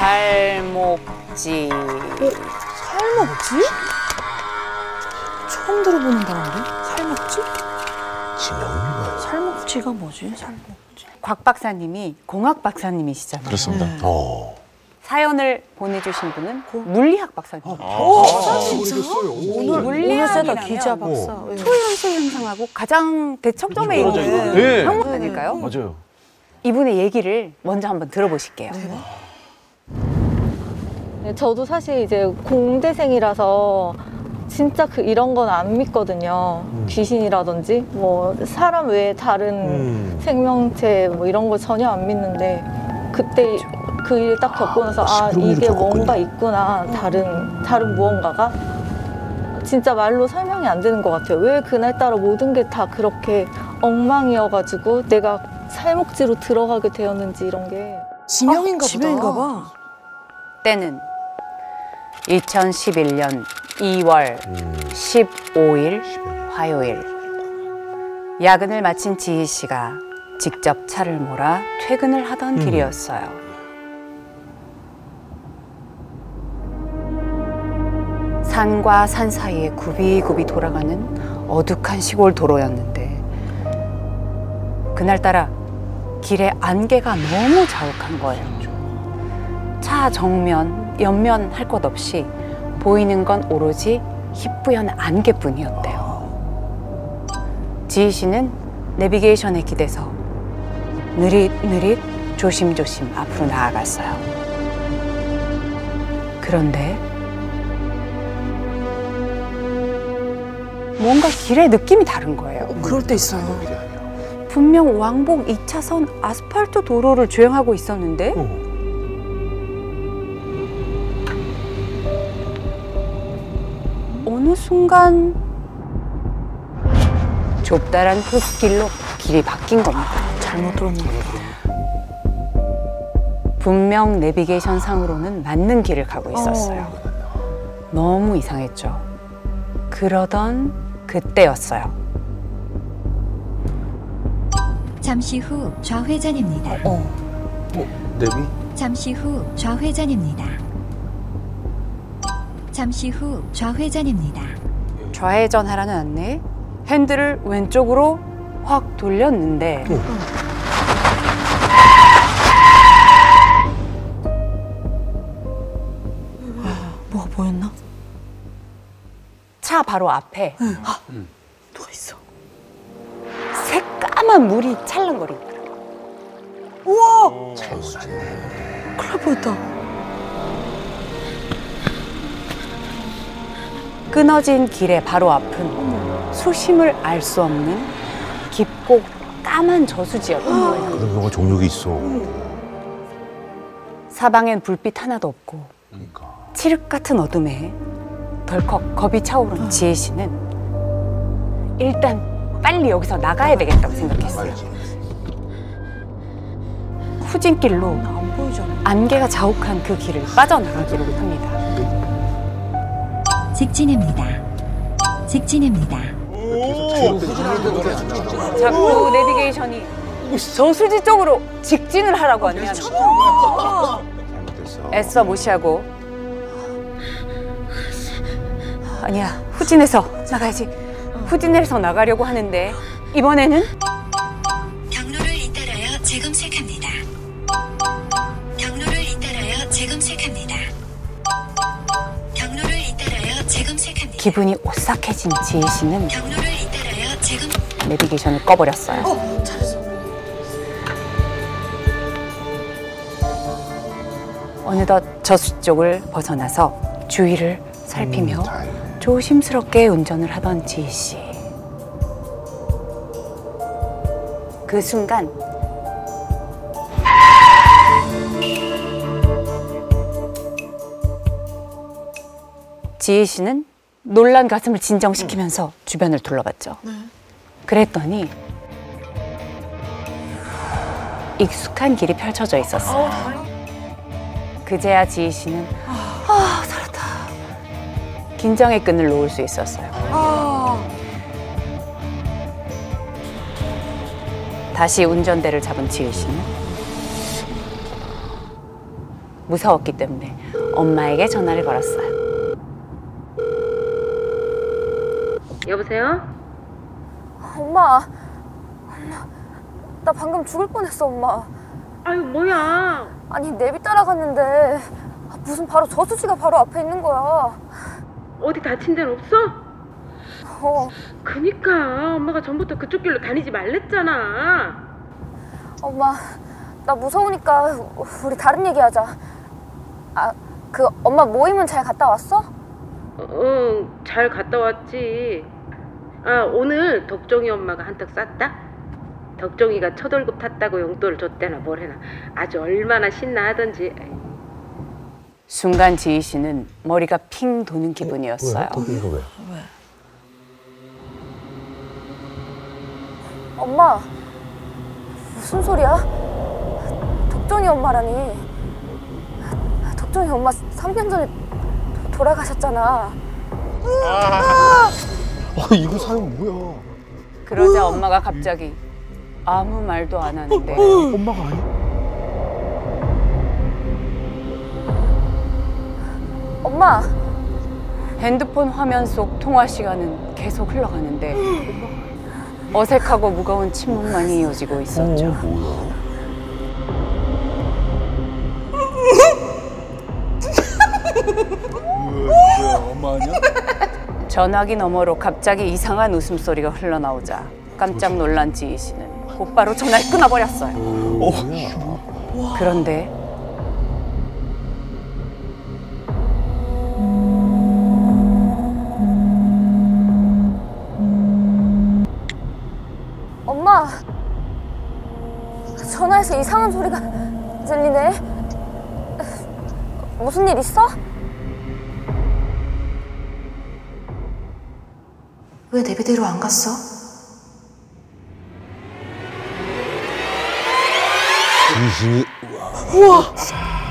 살목지. 살목지? 처음 들어보는 단어인데? 살목지? 지명인가요? 살목지가 뭐지? 살목지. 곽 박사님이 공학 박사님이시잖아요. 그렇습니다. 네. 사연을 보내주신 분은 물리학 박사님입니다. 물리학이라면 기자 박사. 초연소 현상하고 가장 대척점에 있는 형 아닐까요? 맞아요. 이분의 얘기를 먼저 한번 들어보실게요. 네, 저도 사실 이제 공대생이라서 진짜 이런 건 안 믿거든요. 귀신이라든지 뭐 사람 외에 다른 생명체 뭐 이런 거 전혀 안 믿는데 그때 그 일을 딱 겪고 나서 아 이게 뭔가 있구나. 다른 무언가가 진짜 말로 설명이 안 되는 것 같아요. 왜 그날따라 모든 게 다 그렇게 엉망이어가지고 내가 살목지로 들어가게 되었는지 이런 게 지명인가 보다. 지명인가 봐. 때는 2011년 2월 15일 화요일. 야근을 마친 지희 씨가 직접 차를 몰아 퇴근을 하던 길이었어요. 산과 산 사이에 굽이굽이 돌아가는 어둑한 시골 도로였는데 그날따라 길의 안개가 너무 자욱한 거예요. 차 정면, 옆면 할 것 없이 보이는 건 오로지 희뿌연 안개뿐이었대요. 지희 씨는 내비게이션에 기대서 느릿느릿 조심조심 앞으로 나아갔어요. 그런데 뭔가 길의 느낌이 다른 거예요. 그럴 때 있어요. 분명 왕복 2차선 아스팔트 도로를 주행하고 있었는데 어느 순간 좁다란 흙길로 길이 바뀐 겁니다. 잘못 들었나 보다. 분명 내비게이션 상으로는 맞는 길을 가고 있었어요. 너무 이상했죠. 그러던 그때였어요. 잠시 후 좌회전입니다. 내비? 잠시 후 좌회전입니다. 잠시 후 좌회전입니다. 좌회전하라는 안내에 핸들을 왼쪽으로 확 돌렸는데 뭐가 보였나? 차 바로 앞에 누가 있어? 새까만 물이 찰랑거린다. 우와! 잘 몰랐네. 큰일 보였다. 끊어진 길의 바로 앞은 수심을 알 수 없는 깊고 까만 저수지였던 거예요. 그런 경우가 종류가 있어. 사방엔 불빛 하나도 없고 칠흑 같은 어둠에 덜컥 겁이 차오른 지혜 씨는 일단 빨리 여기서 나가야 되겠다고 생각했어요. 후진길로 안개가 자욱한 그 길을 빠져나가기로 합니다. 직진입니다. 직진입니다. 자꾸 내비게이션이 저수지 쪽으로 직진을 하라고 하냐. 애써 무시하고 아니야, 후진해서 나가야지. 후진해서 나가려고 하는데 이번에는 경로를 잇따라요 재검색합니다. 경로를 잇따라요 재검색합니다. 경로를 잇따라요 재검색합니다. 기분이 오싹해진 지혜 씨는 경로를 잇따라요 재검 내비게이션을 꺼버렸어요. 잘했어. 어느덧 저수 쪽을 벗어나서 주위를 살피며 조심스럽게 운전을 하던 지희 씨. 그 순간 지희 씨는 놀란 가슴을 진정시키면서 주변을 둘러봤죠. 그랬더니 익숙한 길이 펼쳐져 있었어요. 그제야 지희 씨는 긴장의 끈을 놓을 수 있었어요. 다시 운전대를 잡은 지혜 씨는 무서웠기 때문에 엄마에게 전화를 걸었어요. 여보세요? 엄마, 나 방금 죽을 뻔했어, 엄마. 아유, 뭐야. 아니, 내비 따라갔는데 무슨 바로 저수지가 바로 앞에 있는 거야. 어디 다친 데는 없어? 그니까 엄마가 전부터 그쪽 길로 다니지 말랬잖아. 엄마, 나 무서우니까 우리 다른 얘기하자. 아, 그 엄마 모임은 잘 갔다 왔어? 응, 잘 갔다 왔지. 아, 오늘 덕정이 엄마가 한턱 쐈다? 덕정이가 첫 월급 탔다고 용돈을 줬대나 뭘 해나 아주 얼마나 신나하던지. 순간 지희 씨는 머리가 핑 도는 기분이었어요. 왜? 엄마, 무슨 소리야? 덕정이 엄마라니. 덕정이 엄마 3년 전에 돌아가셨잖아. 이거 사연 뭐야? 그러자 엄마가 갑자기 아무 말도 안 하는데. 엄마가 아니? 엄마! 핸드폰 화면 속 통화 시간은 계속 흘러가는데 어색하고 무거운 침묵만이 이어지고 있었죠. 뭐야, 엄마 아니야? 전화기 너머로 갑자기 이상한 웃음소리가 흘러나오자 깜짝 놀란 지희 씨는 곧바로 전화를 끊어버렸어요. 그런데 엄마, 전화에서 이상한 소리가 들리네. 무슨 일 있어? 왜 내비대로 안 갔어?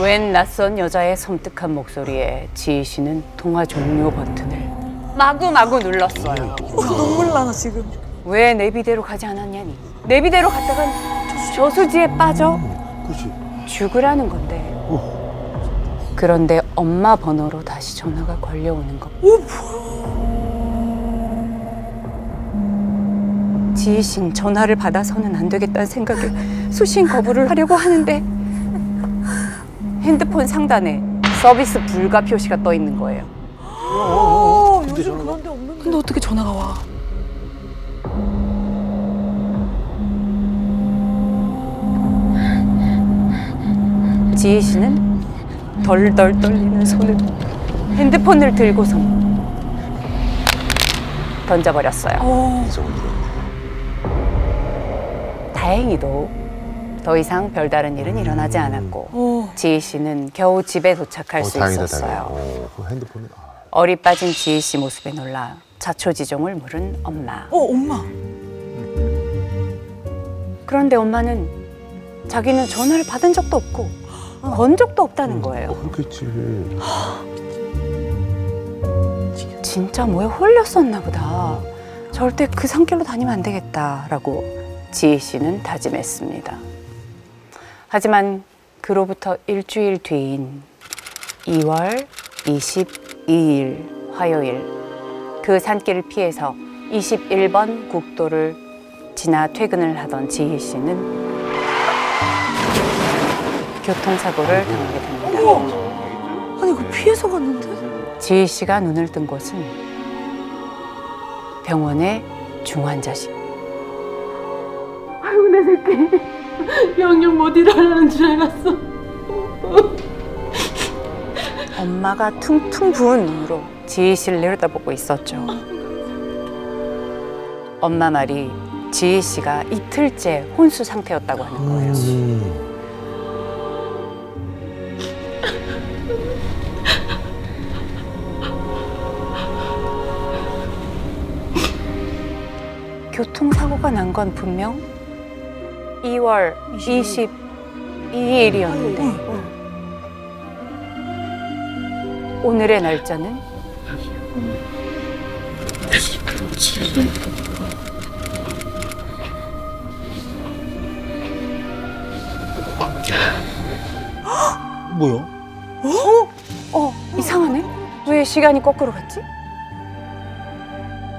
웬 낯선 여자의 섬뜩한 목소리에 지희 씨는 통화 종료 버튼을 마구마구 눌렀어요. 눈물 나나 지금. 왜 내비대로 가지 않았냐니. 내비대로 갔다간 저수지에 빠져 죽으라는 건데. 그런데 엄마 번호로 다시 전화가 걸려오는 것. 지희 씨는 전화를 받아서는 안 되겠다는 생각에 수신 거부를 하려고 하는데 핸드폰 상단에 서비스 불가 표시가 떠 있는 거예요. 요즘 그런 데 없는데. 근데 어떻게 전화가 와? 지희 씨는 덜덜 떨리는 손을 핸드폰을 들고서 던져버렸어요. 다행히도 더 이상 별다른 일은 일어나지 않았고 지희 씨는 겨우 집에 도착할 수 있었어요. 어리 빠진 지희 씨 모습에 놀라 자초지종을 물은 엄마. 그런데 엄마는 자기는 전화를 받은 적도 없고 건 적도 없다는 거예요. 그렇겠지. 진짜 뭐에 홀렸었나 보다. 절대 그 산길로 다니면 안 되겠다라고 지희 씨는 다짐했습니다. 하지만 그로부터 일주일 뒤인 2월 22일 화요일, 그 산길을 피해서 21번 국도를 지나 퇴근을 하던 지희 씨는 교통사고를 당하게 됩니다. 아니, 이거 피해서 갔는데? 지희 씨가 눈을 뜬 곳은 병원의 중환자실. 아이고, 내 새끼. 영영 못 일하라는 줄 알았어. 엄마가 퉁퉁 부은 눈으로 지희 씨를 내려다보고 있었죠. 엄마 말이 지희 씨가 이틀째 혼수 상태였다고 하는 거예요. 교통사고가 난 건 분명 2월 22일이었는데 오늘의 날짜는 27일. 뭐야? 이상하네? 왜 시간이 거꾸로 갔지?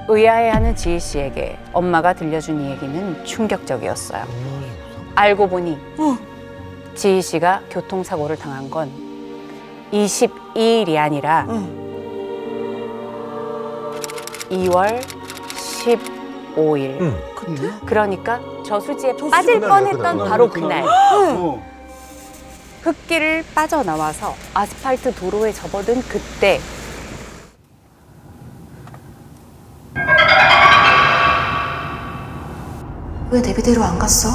의아해하는 지희 씨에게 엄마가 들려준 이야기는 충격적이었어요. 알고 보니 지희 씨가 교통사고를 당한 건 22일이 아니라 2월 15일. 그러니까 저수지에 빠질 뻔했던 바로 그날. 흙길을 빠져나와서 아스팔트 도로에 접어든 그때 왜 내 그대로 안 갔어?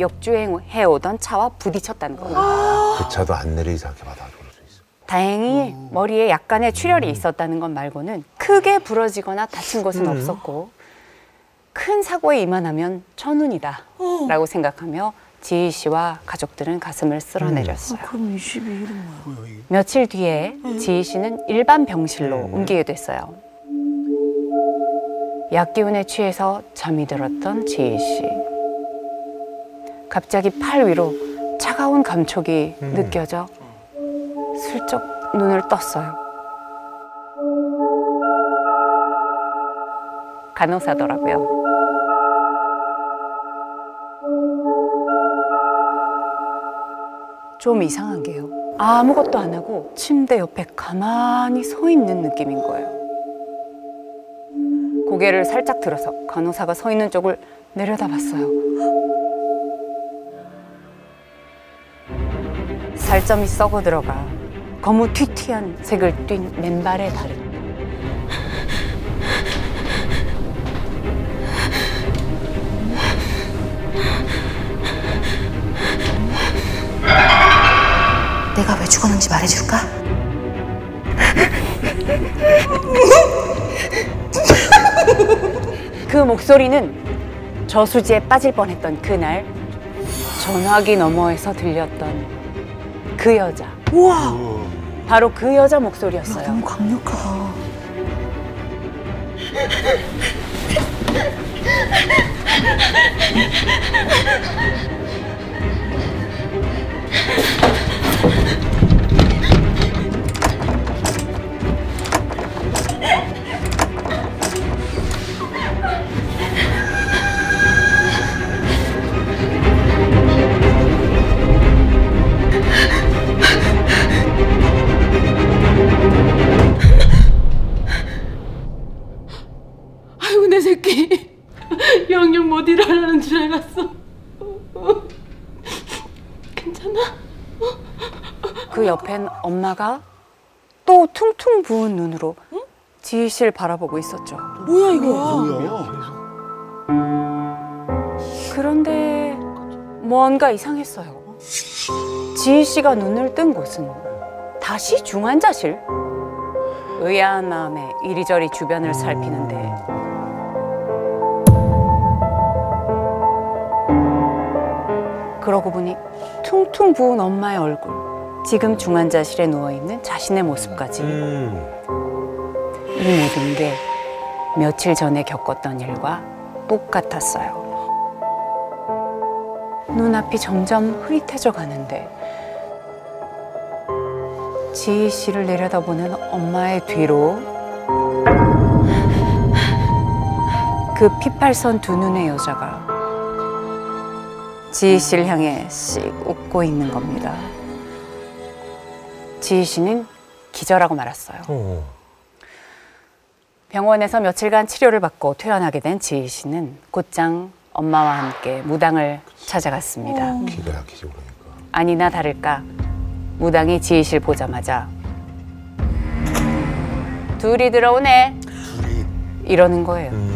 역주행해오던 차와 부딪혔다는 거예요. 그 차도 안 내릴 이상하게 받아. 다행히 머리에 약간의 출혈이 있었다는 것 말고는 크게 부러지거나 다친 것은 없었고 큰 사고에 이만하면 천운이다 라고 생각하며 지희 씨와 가족들은 가슴을 쓸어내렸어요. 그럼 22일은 뭐야? 며칠 뒤에 지희 씨는 일반 병실로 옮기게 됐어요. 약기운에 취해서 잠이 들었던 지희 씨. 갑자기 팔 위로 차가운 감촉이 느껴져 슬쩍 눈을 떴어요. 간호사더라고요. 좀 이상한 게요. 아무것도 안 하고 침대 옆에 가만히 서 있는 느낌인 거예요. 고개를 살짝 들어서 간호사가 서 있는 쪽을 내려다봤어요. 발점이 썩어 들어가 거무 튀튀한 색을 띤 맨발의 다리. 내가 왜 죽었는지 말해줄까? 그 목소리는 저수지에 빠질 뻔했던 그날 전화기 너머에서 들렸던 그 여자. 우와. 바로 그 여자 목소리였어요. 야, 너무 강력하다. 영영 못 일어나는 줄 알았어. 괜찮아? 그 옆엔 엄마가 또 퉁퉁 부은 눈으로 응? 지희 씨를 바라보고 있었죠. 뭐야 이거? 뭐야? 그런데 뭔가 이상했어요. 지희 씨가 눈을 뜬 곳은 다시 중환자실? 의아한 마음에 이리저리 주변을 살피는데 그러고 보니 퉁퉁 부은 엄마의 얼굴, 지금 중환자실에 누워있는 자신의 모습까지 이 모든 게 며칠 전에 겪었던 일과 똑같았어요. 눈앞이 점점 흐릿해져 가는데 지희 씨를 내려다보는 엄마의 뒤로 그 피팔선 두 눈의 여자가 지희 씨를 향해 씩 웃고 있는 겁니다. 지희 씨는 기절하고 말았어요. 병원에서 며칠간 치료를 받고 퇴원하게 된 지희 씨는 곧장 엄마와 함께 무당을 찾아갔습니다. 기가 약해지고 그러니까. 아니나 다를까 무당이 지희 씨를 보자마자 둘이 들어오네. 둘이. 이러는 거예요.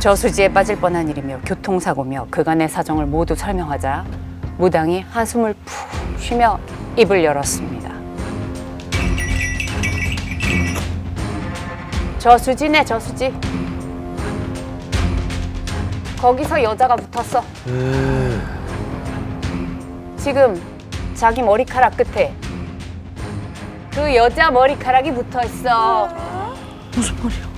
저수지에 빠질 뻔한 일이며 교통사고며 그간의 사정을 모두 설명하자 무당이 한숨을 푹 쉬며 입을 열었습니다. 저수지네 저수지. 거기서 여자가 붙었어. 지금 자기 머리카락 끝에 그 여자 머리카락이 붙어있어. 무슨 말이야?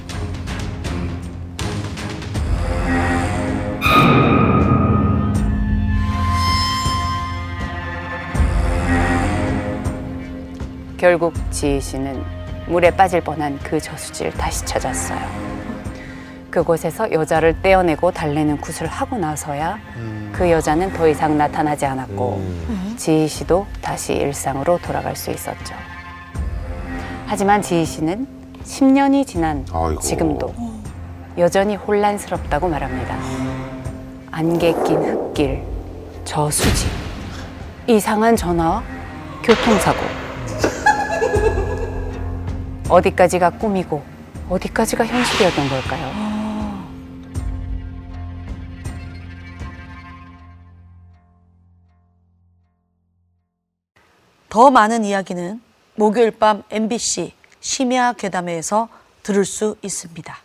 결국 지희 씨는 물에 빠질 뻔한 그 저수지를 다시 찾았어요. 그곳에서 여자를 떼어내고 달래는 굿을 하고 나서야 그 여자는 더 이상 나타나지 않았고 지희 씨도 다시 일상으로 돌아갈 수 있었죠. 하지만 지희 씨는 10년이 지난 아이고. 지금도 여전히 혼란스럽다고 말합니다. 안개 낀 흙길, 저수지, 이상한 전화와 교통사고. 어디까지가 꿈이고 어디까지가 현실이었던 걸까요? 더 많은 이야기는 목요일 밤 MBC 심야 괴담회에서 들을 수 있습니다.